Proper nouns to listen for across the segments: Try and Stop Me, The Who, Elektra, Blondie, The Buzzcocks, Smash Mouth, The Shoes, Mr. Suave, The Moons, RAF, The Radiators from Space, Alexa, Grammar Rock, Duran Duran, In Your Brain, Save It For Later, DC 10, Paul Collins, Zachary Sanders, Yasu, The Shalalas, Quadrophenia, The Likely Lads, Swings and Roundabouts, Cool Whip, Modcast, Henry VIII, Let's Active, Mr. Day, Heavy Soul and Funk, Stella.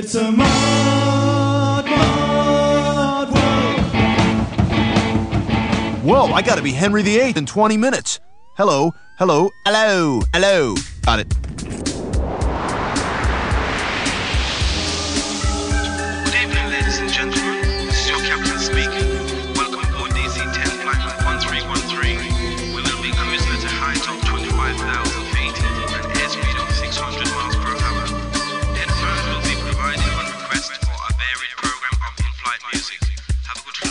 It's a mad, mad world. Whoa, I gotta be Henry VIII in 20 minutes. Hello, hello, hello, hello. Got it. Good evening, ladies and gentlemen. This is your captain speaking. Welcome aboard DC 10 flight 1313. We will be cruising at a high top 25,000 feet and airspeed of 600 miles per hour. Headphones will be provided on request for a varied program of in-flight music. Have a good flight.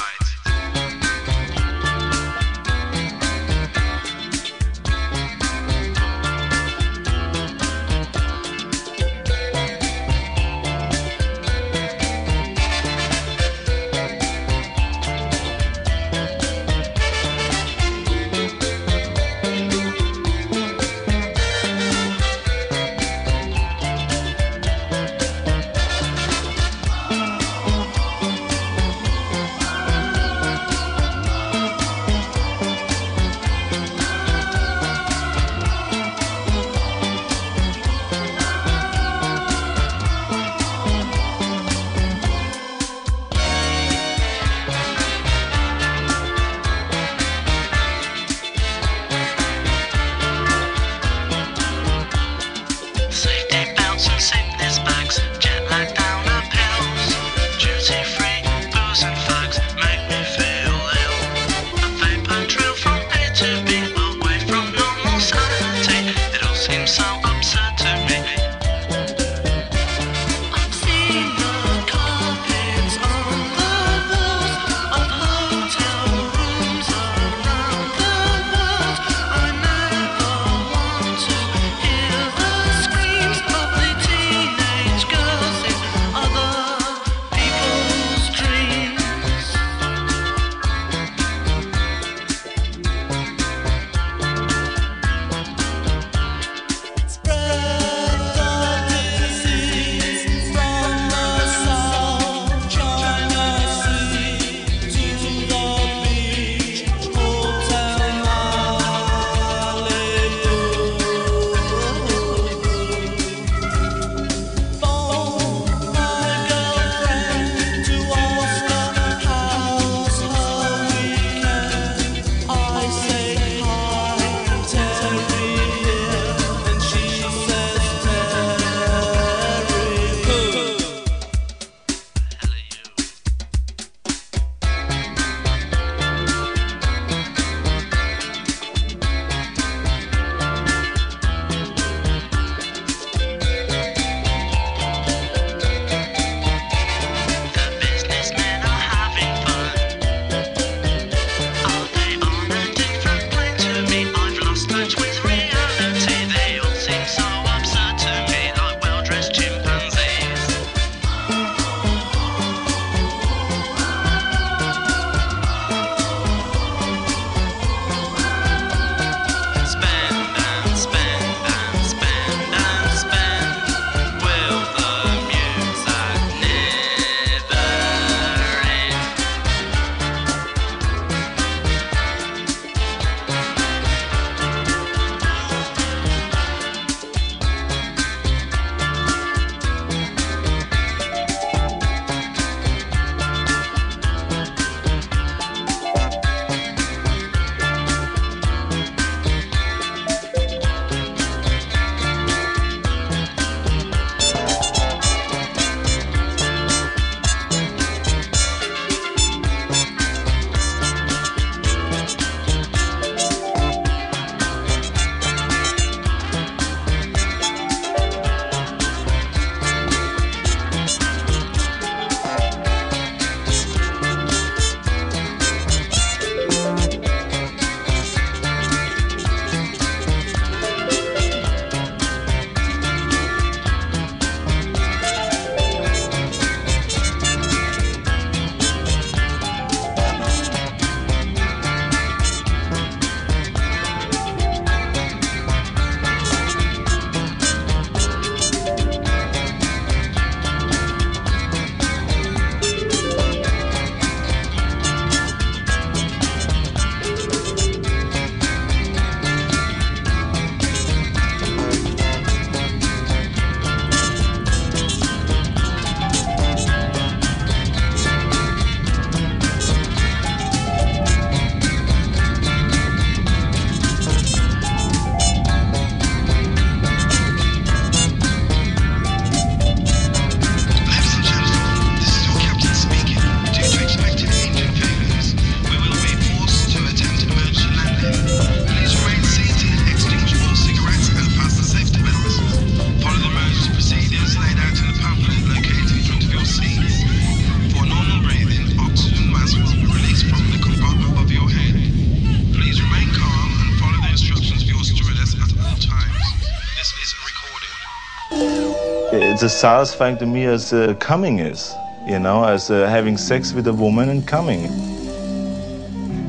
It's as satisfying to me as coming is, you know, as having sex with a woman and coming.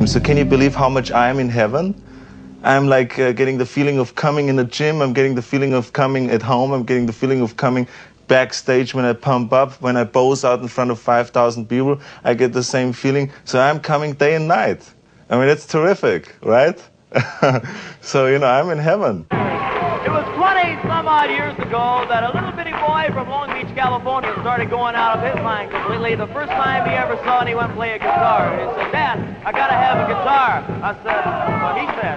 So can you believe how much I am in heaven? I'm like getting the feeling of coming in the gym, I'm getting the feeling of coming at home, I'm getting the feeling of coming backstage when I pump up, when I pose out in front of 5,000 people, I get the same feeling. So I'm coming day and night. I mean, it's terrific, right? So, you know, I'm in heaven. It was 20-some-odd years ago that a little bitty boy from Long Beach, California started going out of his mind completely. The first time he ever saw anyone play a guitar. And he said, "Dad, I gotta have a guitar." I said, well, he said,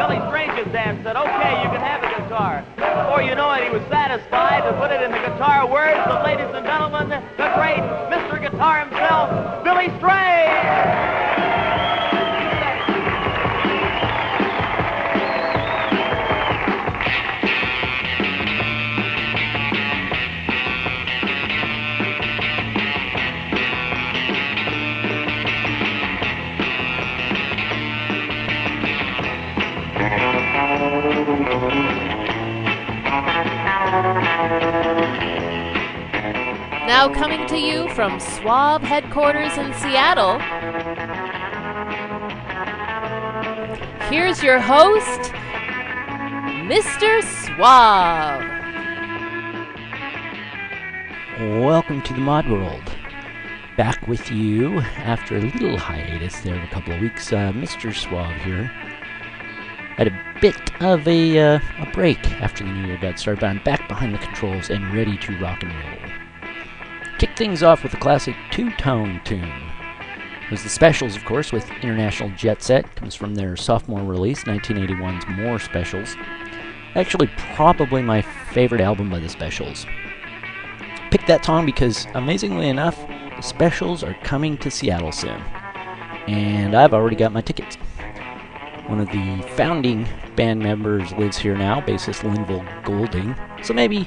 Billy Strange's dad said, "Okay, you can have a guitar." Before you know it, he was satisfied to put it in the guitar words of, ladies and gentlemen, the great Mr. Guitar himself, Billy Strange! Now coming to you from Swab Headquarters in Seattle, here's your host, Mr. Suave. Welcome to the Mod World. Back with you after a little hiatus there of a couple of weeks. Mr. Suave here. Had a bit of a break after the new year got started, but I'm back behind the controls and ready to rock and roll. Kick things off with a classic two-tone tune. It was The Specials, of course, with International Jet Set. It comes from their sophomore release, 1981's More Specials. Actually, probably my favorite album by The Specials. Picked that song because, amazingly enough, The Specials are coming to Seattle soon. And I've already got my tickets. One of the founding band members lives here now, bassist Linville Golding. So maybe,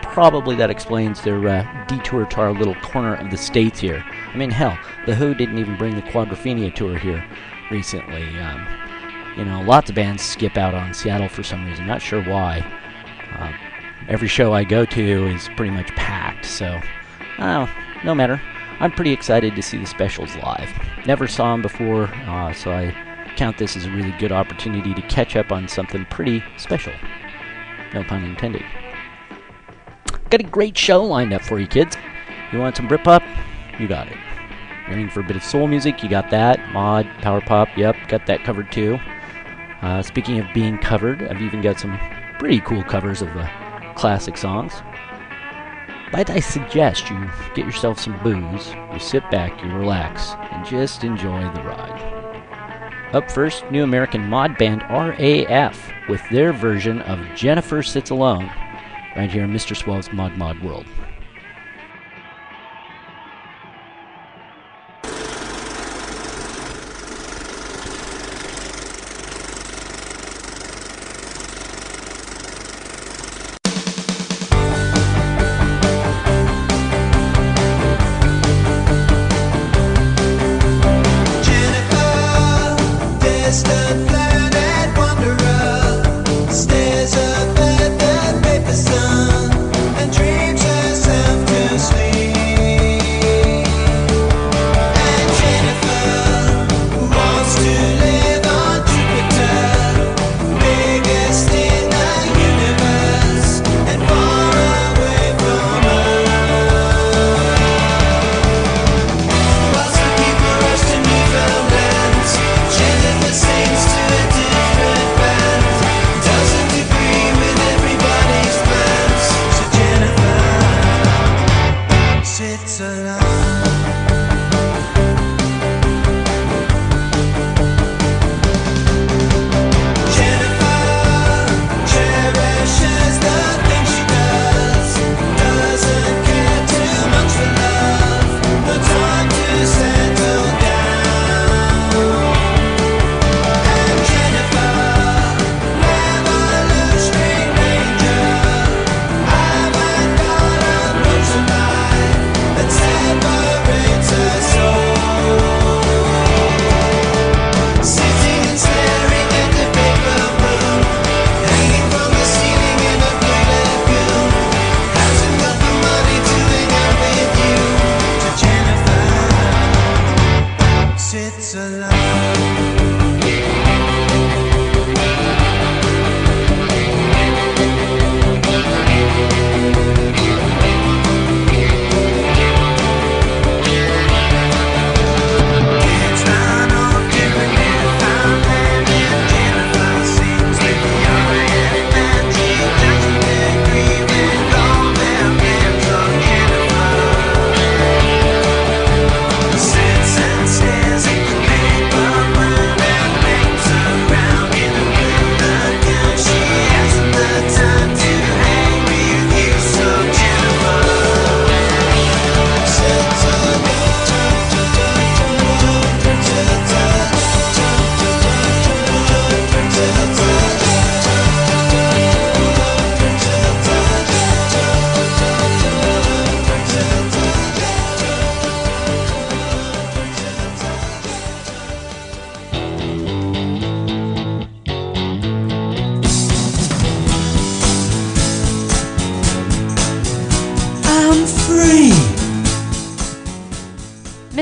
probably that explains their detour to our little corner of the States here. I mean, hell, The Who didn't even bring the Quadrophenia tour here recently. You know, lots of bands skip out on Seattle for some reason. Not sure why. Every show I go to is pretty much packed, so no matter. I'm pretty excited to see The Specials live. Never saw them before, so I count this as a really good opportunity to catch up on something pretty special. No pun intended. Got a great show lined up for you kids. You want some Britpop? You got it. You're in for a bit of soul music? You got that. Mod, power pop, yep, got that covered too. Speaking of being covered, I've even got some pretty cool covers of classic songs. But I suggest you get yourself some booze, you sit back, you relax, and just enjoy the ride. Up first, new American mod band RAF with their version of Jennifer Sits Alone, right here in Mr. Suave's Mod World. Stairs up at the paper sun and dreams us.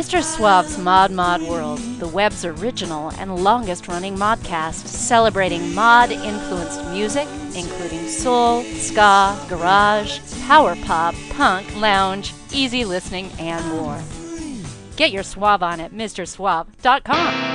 Mr. Suave's Mod World, the web's original and longest-running modcast, celebrating mod-influenced music, including soul, ska, garage, power pop, punk, lounge, easy listening, and more. Get your Suave on at MrSuave.com.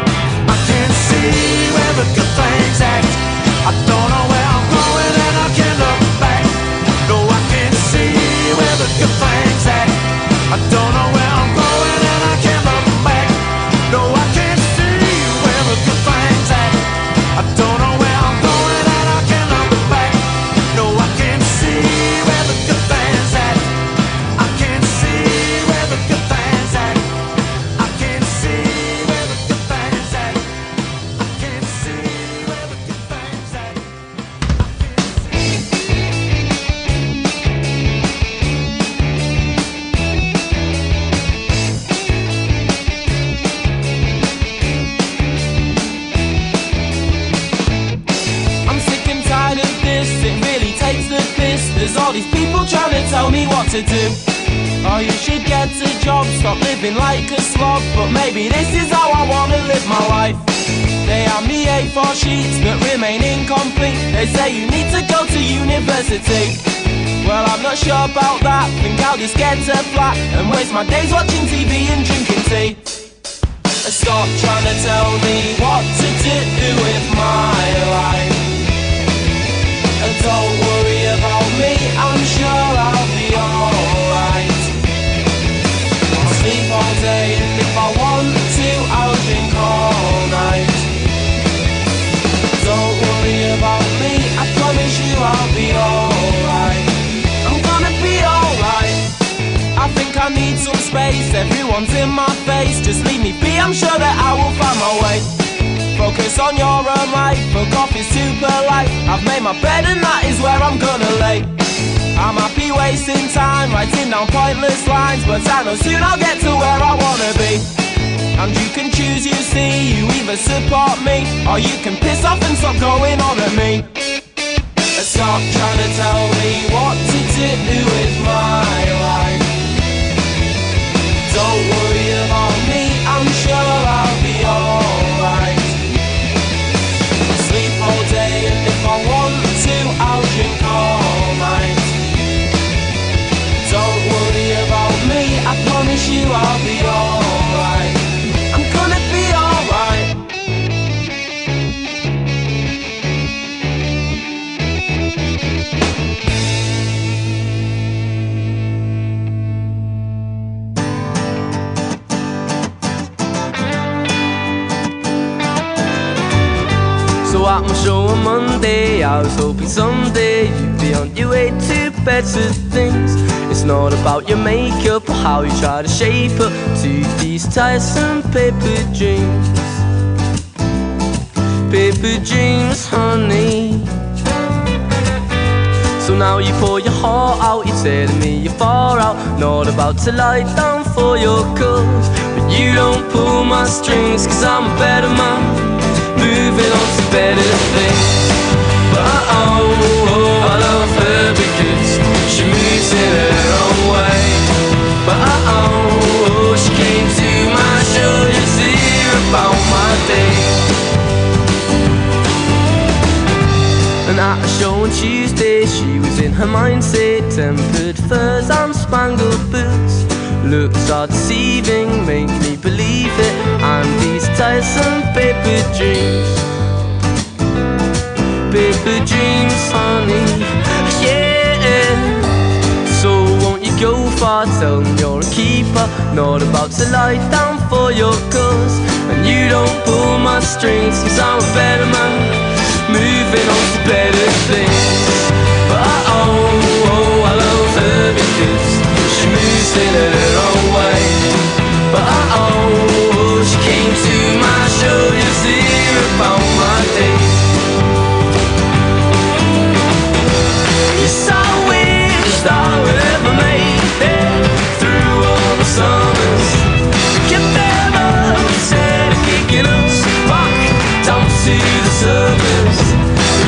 Stop trying to tell me what to do with my life. at my show on Monday. I was hoping someday you'd be on your way to better things. It's not about your makeup or how you try to shape up to these tiresome paper dreams. Paper dreams, honey. So now you pour your heart out, you're telling me you're far out, not about to lie down for your cause. But you don't pull my strings, cause I'm a better man, moving on to better things. But I love her because she moves in her own way. But she came to my show to hear about my day. And at a show on Tuesday, she was in her mindset. Tempered furs and spangled boots. Looks are deceiving, make me believe it. And these tiresome paper dreams. Paper dreams, honey. Yeah. So won't you go far, tell them you're a keeper. Not about to lie down for your cause. And you don't pull my strings, cause I'm a better man, moving on to better things. But I love her because she moves in her own way. But she came to my show just to hear about my days. Yes, I wish I would ever make it through all the summers. Get them up, instead of kicking us back down to the surface.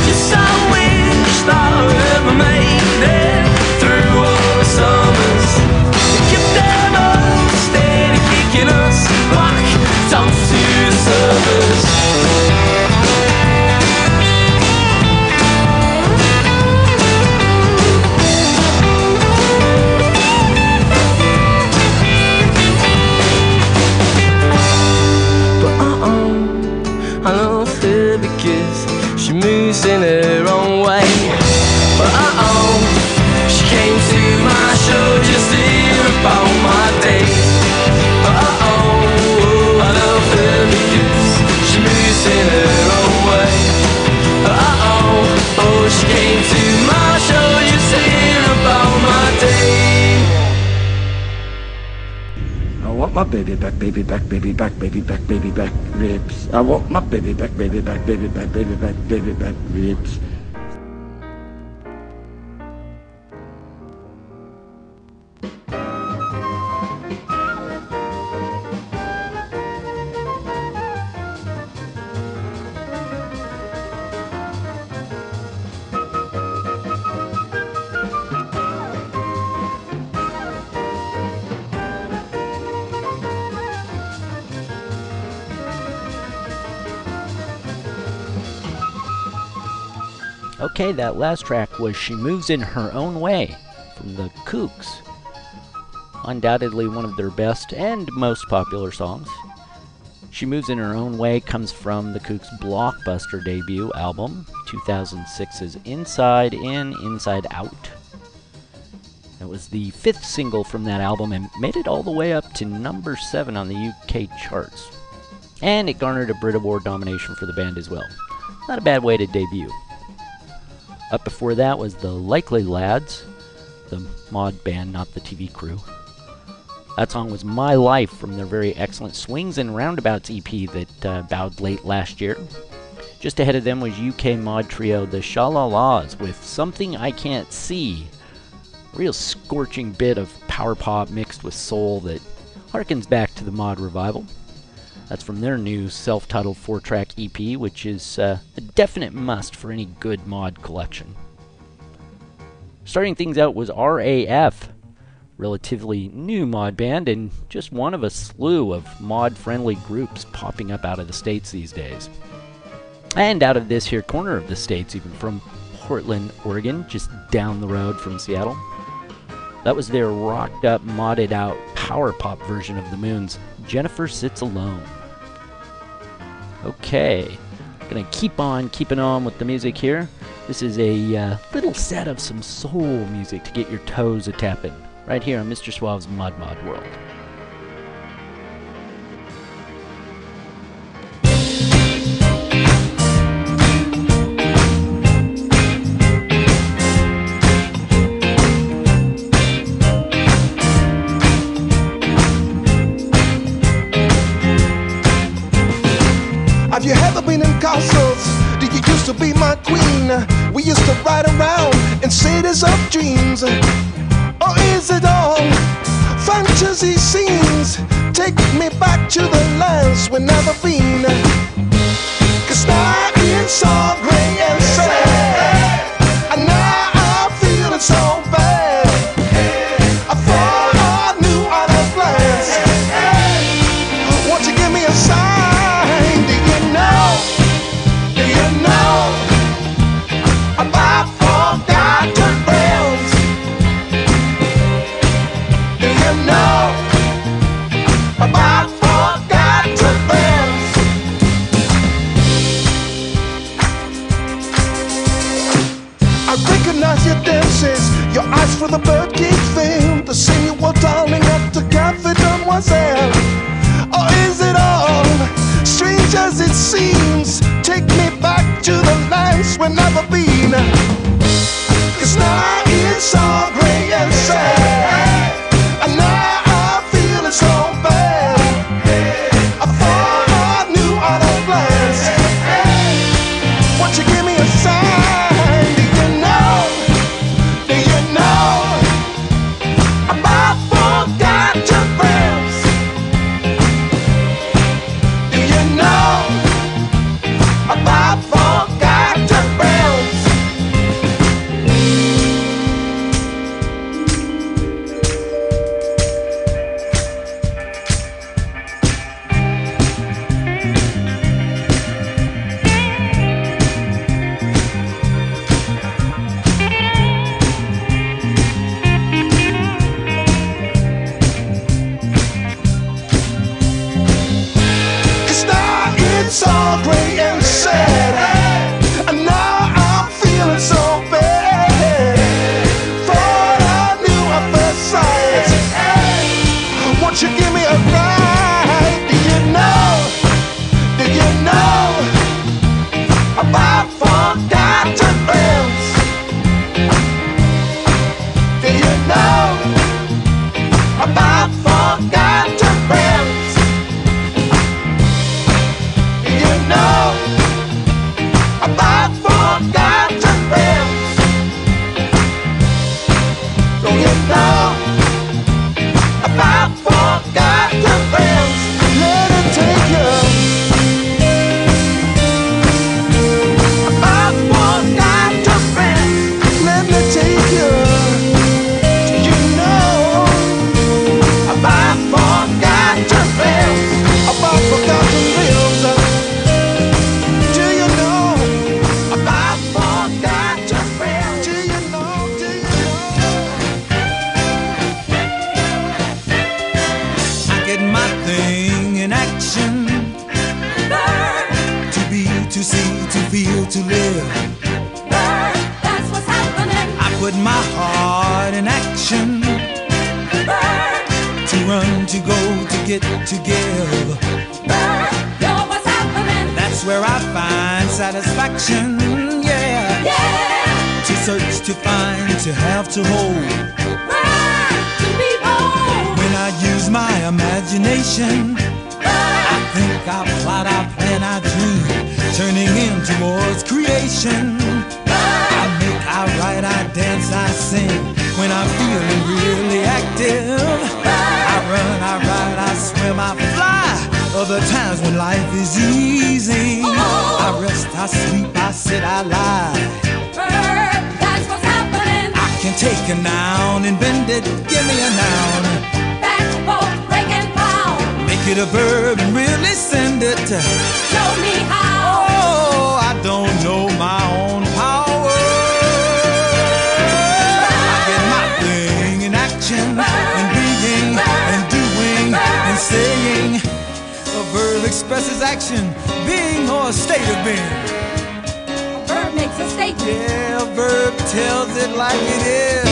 Yes, I wish that I ever made it through all the summers. Give them up, instead of kicking us back down to the surface. In her own way. But she came to my show just to hear about my day. But I love her because she moves in her own way. But she came to my show just to hear about my day. I want my baby back, baby back, baby back, baby back, baby back. Ribs. I want my baby back, baby back, baby back, baby back, baby back, ribs. Okay, that last track was She Moves In Her Own Way from The Kooks. Undoubtedly one of their best and most popular songs. She Moves In Her Own Way comes from The Kooks' blockbuster debut album, 2006's Inside In, Inside Out. It was the fifth single from that album and made it all the way up to number 7 on the UK charts. And it garnered a Brit Award nomination for the band as well. Not a bad way to debut. Up before that was The Likely Lads, the mod band, not the TV crew. That song was My Life from their very excellent Swings and Roundabouts EP that bowed late last year. Just ahead of them was UK mod trio The Shalalas with Something I Can't See. A real scorching bit of power pop mixed with soul that harkens back to the mod revival. That's from their new self-titled 4-track EP, which is a definite must for any good mod collection. Starting things out was RAF, relatively new mod band and just one of a slew of mod-friendly groups popping up out of the States these days. And out of this here corner of the States, even from Portland, Oregon, just down the road from Seattle. That was their rocked-up, modded-out power pop version of The Moons, Jennifer Sits Alone. Okay, gonna keep on keeping on with the music here. This is a little set of some soul music to get your toes a tapping, right here on Mr. Suave's Mod World. Have you ever been in castles? Did you used to be my queen? We used to ride around in cities of dreams. Or is it all fantasy scenes? Take me back to the lands we've never been. 'Cause now it's so gray and sad, and now I'm feeling so bad. I thought I knew at a glance. Won't you give me a sign? Do you know about forgotten realms? Do you know about forgotten realms? I recognize your dances, your eyes for the bird cage thing, the sensual darling of the cafe demoiselle. Or is it all strange as it seems? Take me back to the lands we've never been. 'Cause now it's all grey and sad, and now I'm feeling so bad. I thought I knew at a glance. Won't you give me a sign? Do you know about forgotten realms? Do you know about forgotten realms? Cause now it's all grey and sad, and now I'm feeling so bad. Thought I knew at first sight. Won't you give me a ride? Do you know about forgotten realms? Do you know about forgotten realms? Do you know about forgotten realms? Do you know about forgotten realms? Let it take you about forgotten realms. Let me take you. Do you know about forgotten realms? About forgotten realms? Do you know about forgotten realms? Do you know? Do you know? I get my thing in action. To be, to see, to feel, to live. Bird, that's what's happening. I put my heart in action. Bird, To run, to go, to get, to give. bird, you're what's happening. That's where I find satisfaction. Yeah. Yeah, To search, to find, to have, to hold. bird, to be bold. When I use my imagination, I think, I plot, I plan, I dream, turning in towards creation. I make, I write, I dance, I sing. When I'm feeling really active, I run, I ride, I swim, I fly. Other times when life is easy, I rest, I sleep, I sit, I lie. Bird, that's what's happening. I can take a noun and bend it, give me a noun. Back, forth, break and pound. Make it a verb and really send it. Show me how. Oh, I don't know my own power. I get my thing in action, and being, and doing, and saying. A verb expresses action, being or a state of being. A verb makes a statement. Yeah, a verb tells it like it is.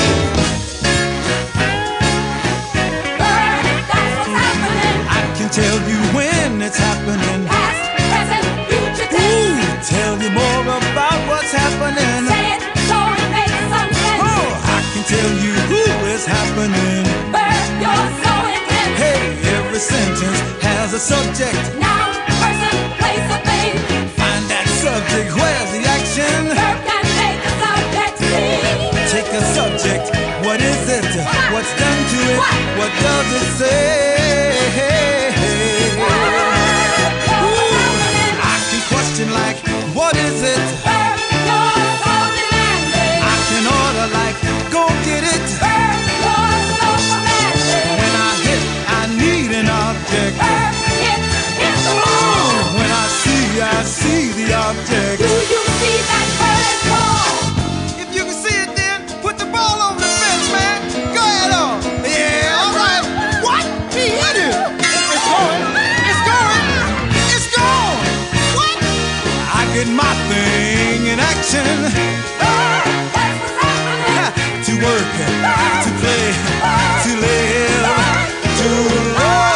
Bird, that's what's happening. I can tell you when it's happening. Past, present, future tense. Ooh, tell you more about what's happening. Say it so it makes some sense. Oh, I can tell you who is happening. Bird, you're so intense. Hey, every sentence has a subject. Noun, person, place, or thing. What does it say? Ooh, I can question like, what is it? I can order like, go get it. When I hit, I need an object. Ooh, when I see the object. Do you see that bird ball? If you can see it, then put the ball over the fence, man. Go ahead on. Yeah, all right. What? He hit it. It's going. It's going. It's gone. What? I get my thing in action. To work, to play, to live, to love.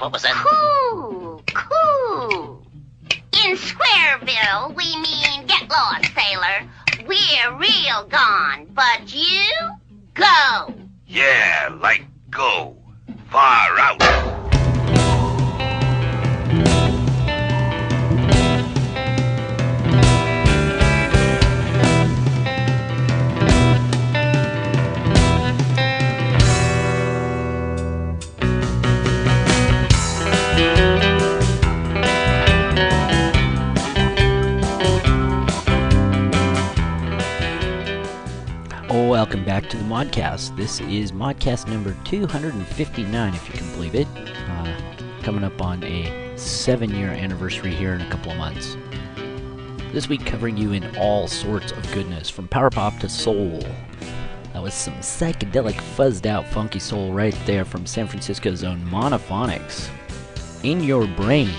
What was that? Cool, cool. In Squareville, we mean get lost, sailor. We're real gone, but you go. Yeah, like go. Far out. Welcome back to the Modcast. This is Modcast number 259, if you can believe it. Coming up on a 7-year anniversary here in a couple of months. This week covering you in all sorts of goodness, from power pop to soul. That was some psychedelic, fuzzed-out, funky soul right there from San Francisco's own Monophonics. In Your Brain,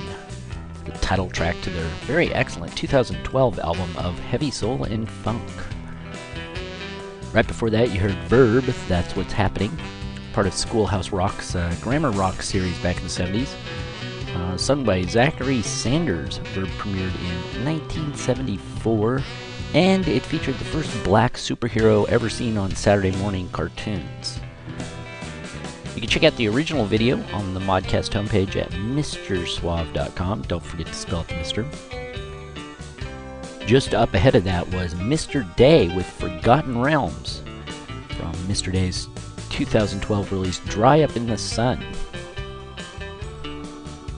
the title track to their very excellent 2012 album of Heavy Soul and Funk. Right before that, you heard Verb, That's What's Happening, part of Schoolhouse Rock's Grammar Rock series back in the 70s, sung by Zachary Sanders. Verb premiered in 1974, and it featured the first black superhero ever seen on Saturday morning cartoons. You can check out the original video on the Modcast homepage at MrSuave.com. Don't forget to spell out the Mr. Just up ahead of that was Mr. Day with Forgotten Realms from Mr. Day's 2012 release, Dry Up in the Sun.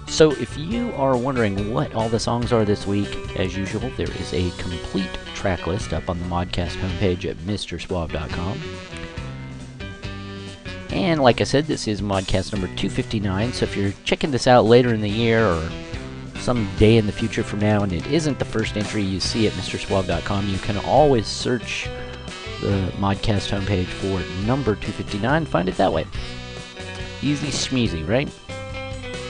So if you are wondering what all the songs are this week, as usual, there is a complete track list up on the Modcast homepage at MrSuave.com. And like I said, this is Modcast number 259, so if you're checking this out later in the year or some day in the future from now, and it isn't the first entry you see at MrSuave.com, you can always search the Modcast homepage for number 259, find it that way. Easy schmeezy, right?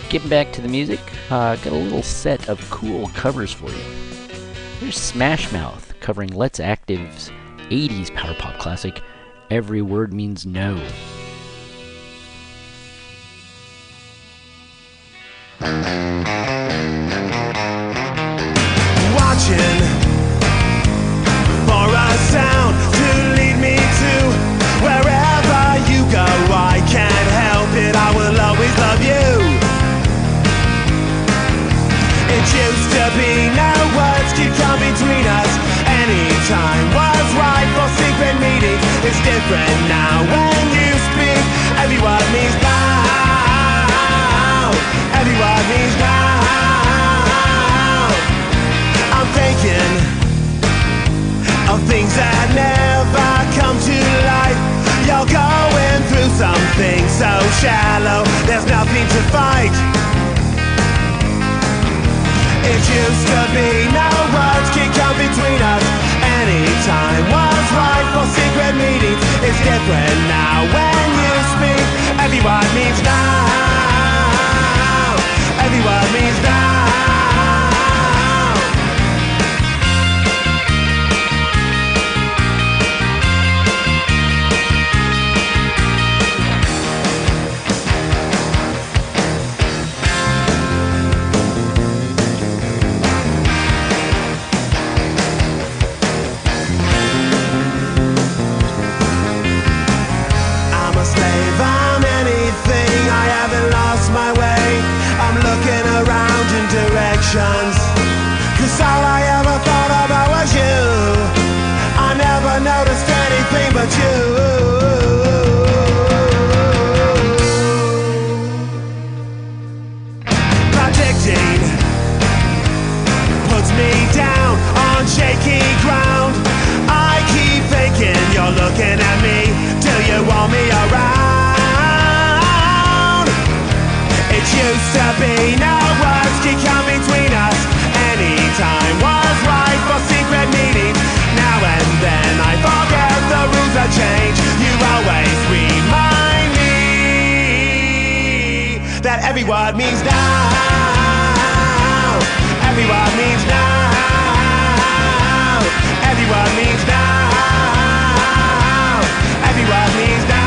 Getting back to the music, got a little set of cool covers for you. Here's Smash Mouth covering Let's Active's 80s power pop classic, Every Word Means No. For a sound to lead me to wherever you go, I can't help it, I will always love you. It used to be no words could come between us, any time was right for secret meetings. It's different now when you speak, every word means now, every word means now. Thinking of things that never come to light. You're going through something so shallow, there's nothing to fight. It used to be no words can come between us, any time was right for secret meetings. It's different now when you speak, every word means now, every word means now. Cause all I ever thought about was you, I never noticed anything but you. Predicting puts me down on shaky ground, I keep thinking you're looking at me, do you want me around? It used to be no words could come between us, any time was right for secret meetings. Now and then I forget the rules have changed, you always remind me that every word means now, every word means now, every word means now, every word means now.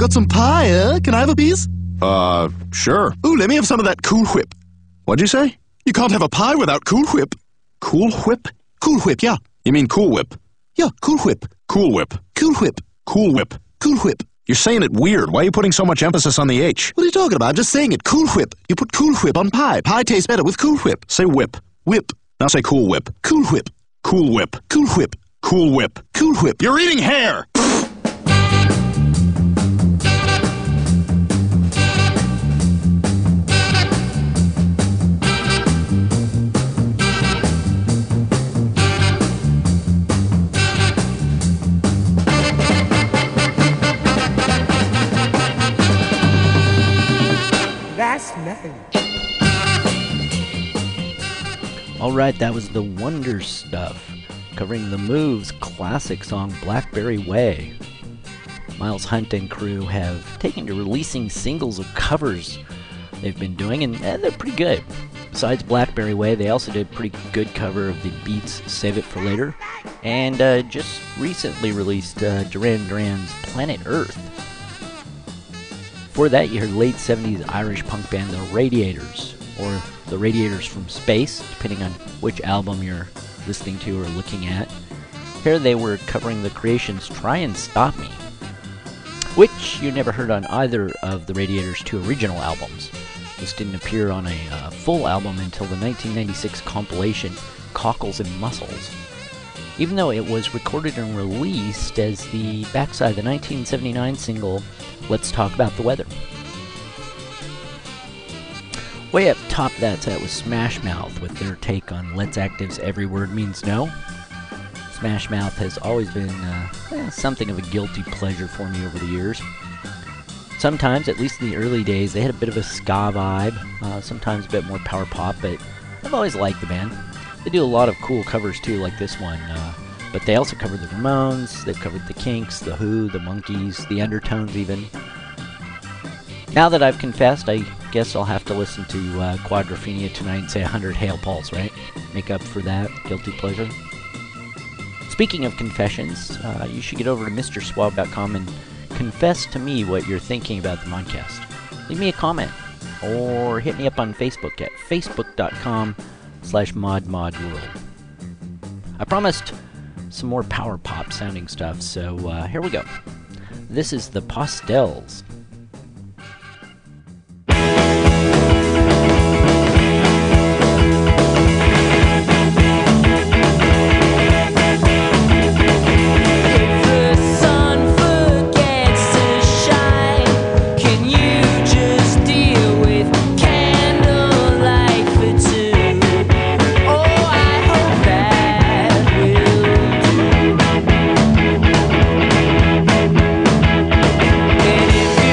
got some pie, Can I have a piece? Sure. Ooh, let me have some of that Cool Whip. What'd you say? You can't have a pie without Cool Whip. Cool Whip? Cool Whip, yeah. You mean Cool Whip? Yeah, Cool Whip. Cool Whip. Cool Whip. Cool Whip. Cool Whip. You're saying it weird. Why are you putting so much emphasis on the H? What are you talking about? I'm just saying it. Cool Whip. You put Cool Whip on pie. Pie tastes better with Cool Whip. Say whip. Whip. Now say Cool Whip. Cool Whip. Cool Whip. Cool Whip. Cool Whip. Cool Whip. You're eating hair! Alright, that was The Wonder Stuff, covering The Moves' classic song Blackberry Way. Miles Hunt and crew have taken to releasing singles of covers they've been doing, and they're pretty good. Besides Blackberry Way, they also did a pretty good cover of the Beats' Save It For Later, and just recently released Duran Duran's Planet Earth. Before that, you heard late 70s Irish punk band The Radiators, or The Radiators from Space, depending on which album you're listening to or looking at. Here they were covering The Creation's Try and Stop Me, which you never heard on either of The Radiators' two original albums. This didn't appear on a full album until the 1996 compilation Cockles and Muscles, even though it was recorded and released as the backside of the 1979 single Let's Talk About the Weather. Way up top that set was Smash Mouth with their take on Let's Active's Every Word Means No. Smash Mouth has always been something of a guilty pleasure for me over the years. Sometimes, at least in the early days, they had a bit of a ska vibe, sometimes a bit more power pop, but I've always liked the band. They do a lot of cool covers too, like this one, but they also covered the Ramones, they've covered the Kinks, the Who, the Monkees, the Undertones even. Now that I've confessed, I guess I'll have to listen to Quadrophenia tonight and say 100 Hail Pauls, right? Make up for that guilty pleasure. Speaking of confessions, you should get over to MrSwab.com and confess to me what you're thinking about the podcast. Leave me a comment or hit me up on Facebook at facebook.com/modmodworld. I promised some more power pop sounding stuff, so here we go. This is The Postelles. If you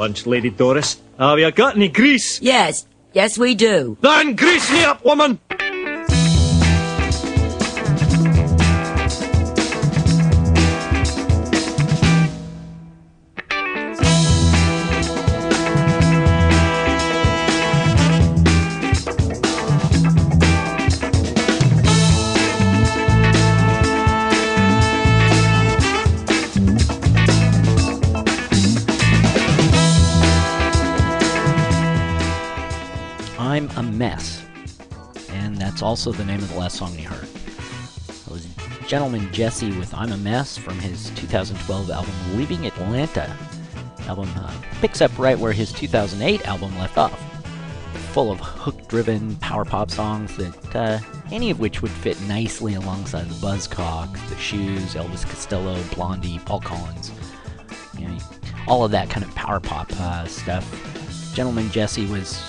lunch, Lady Doris. Have you got any grease? Yes. Yes, we do. Then grease me up, woman! Also the name of the last song you heard. It was Gentleman Jesse with I'm a Mess from his 2012 album Leaving Atlanta. The album picks up right where his 2008 album left off, full of hook-driven power pop songs that any of which would fit nicely alongside the Buzzcocks, the Shoes, Elvis Costello, Blondie, Paul Collins, you know, all of that kind of power pop stuff. Gentleman Jesse was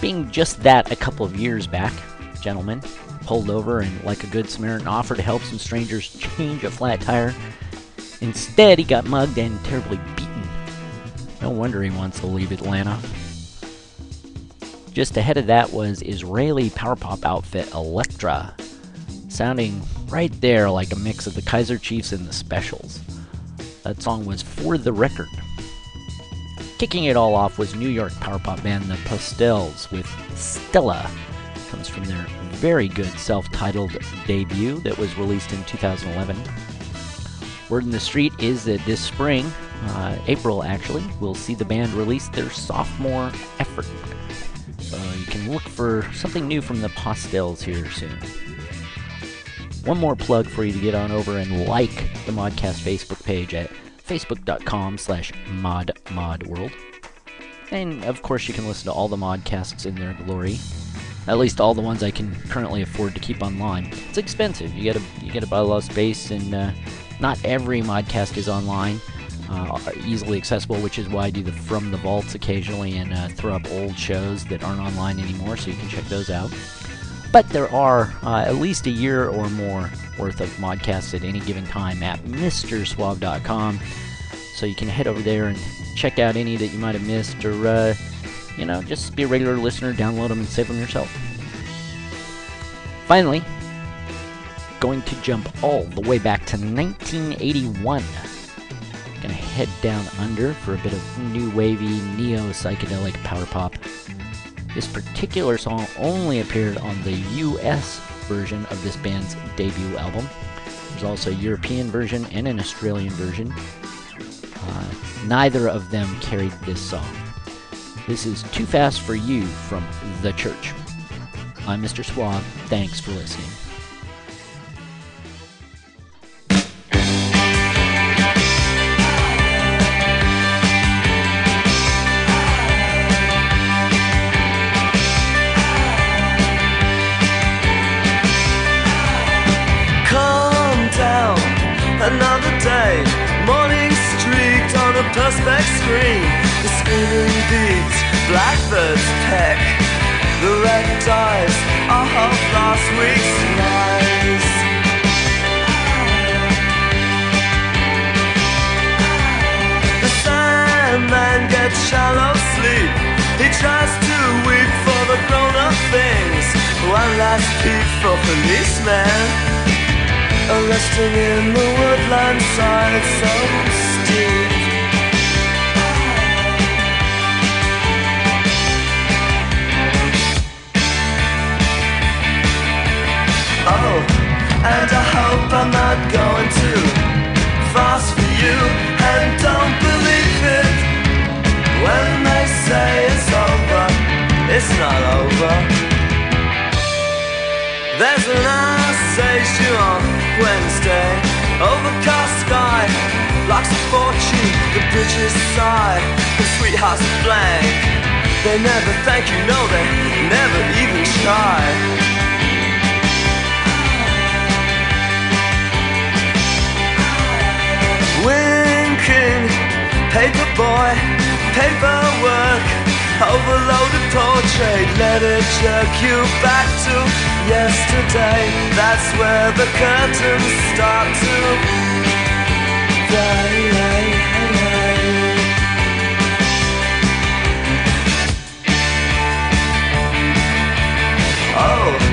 being just that a couple of years back. Gentleman pulled over and, like a good Samaritan, offered to help some strangers change a flat tire. Instead, he got mugged and terribly beaten. No wonder he wants to leave Atlanta. Just ahead of that was Israeli power pop outfit Elektra, sounding right there like a mix of the Kaiser Chiefs and the Specials. That song was For the Record. Kicking it all off was New York power pop band The Postelles with Stella. Comes from their very good self-titled debut that was released in 2011. Word in the street is that this spring, April actually, we'll see the band release their sophomore effort. So you can look for something new from the Postelles here soon. One more plug for you to get on over and like the Modcast Facebook page at facebook.com/modmodworld. And of course you can listen to all the Modcasts in their glory. At least all the ones I can currently afford to keep online. It's expensive. You gotta buy a lot of space, and not every Modcast is online, easily accessible, which is why I do the From the Vaults occasionally and throw up old shows that aren't online anymore, so you can check those out. But there are at least a year or more worth of Modcasts at any given time at MrSuave.com, so you can head over there and check out any that you might have missed, or you know, just be a regular listener, download them, and save them yourself. Finally, going to jump all the way back to 1981. Gonna head down under for a bit of new wavy, neo-psychedelic power pop. This particular song only appeared on the US version of this band's debut album. There's also a European version and an Australian version. Neither of them carried this song. This is Too Fast for You from The Church. I'm Mr. Suave. Thanks for listening. Calm down, another day. Morning streaked on a prospect screen. The screaming beats, blackbirds peck. The red dyes are half last week's lies. The Sandman gets shallow sleep. He tries to weep for the grown-up things. One last peep for policemen, arresting in the woodland side so steep. Oh, and I hope I'm not going too fast for you. And don't believe it when they say it's over. It's not over. There's an Alsatian on Wednesday. Overcast sky, blocks of fortune, the bridges sigh, the sweethearts blank. They never thank you, no, they never even try. Winking, paper boy, paperwork, overloaded portrait, let it jerk you back to yesterday. That's where the curtains start to die. Oh.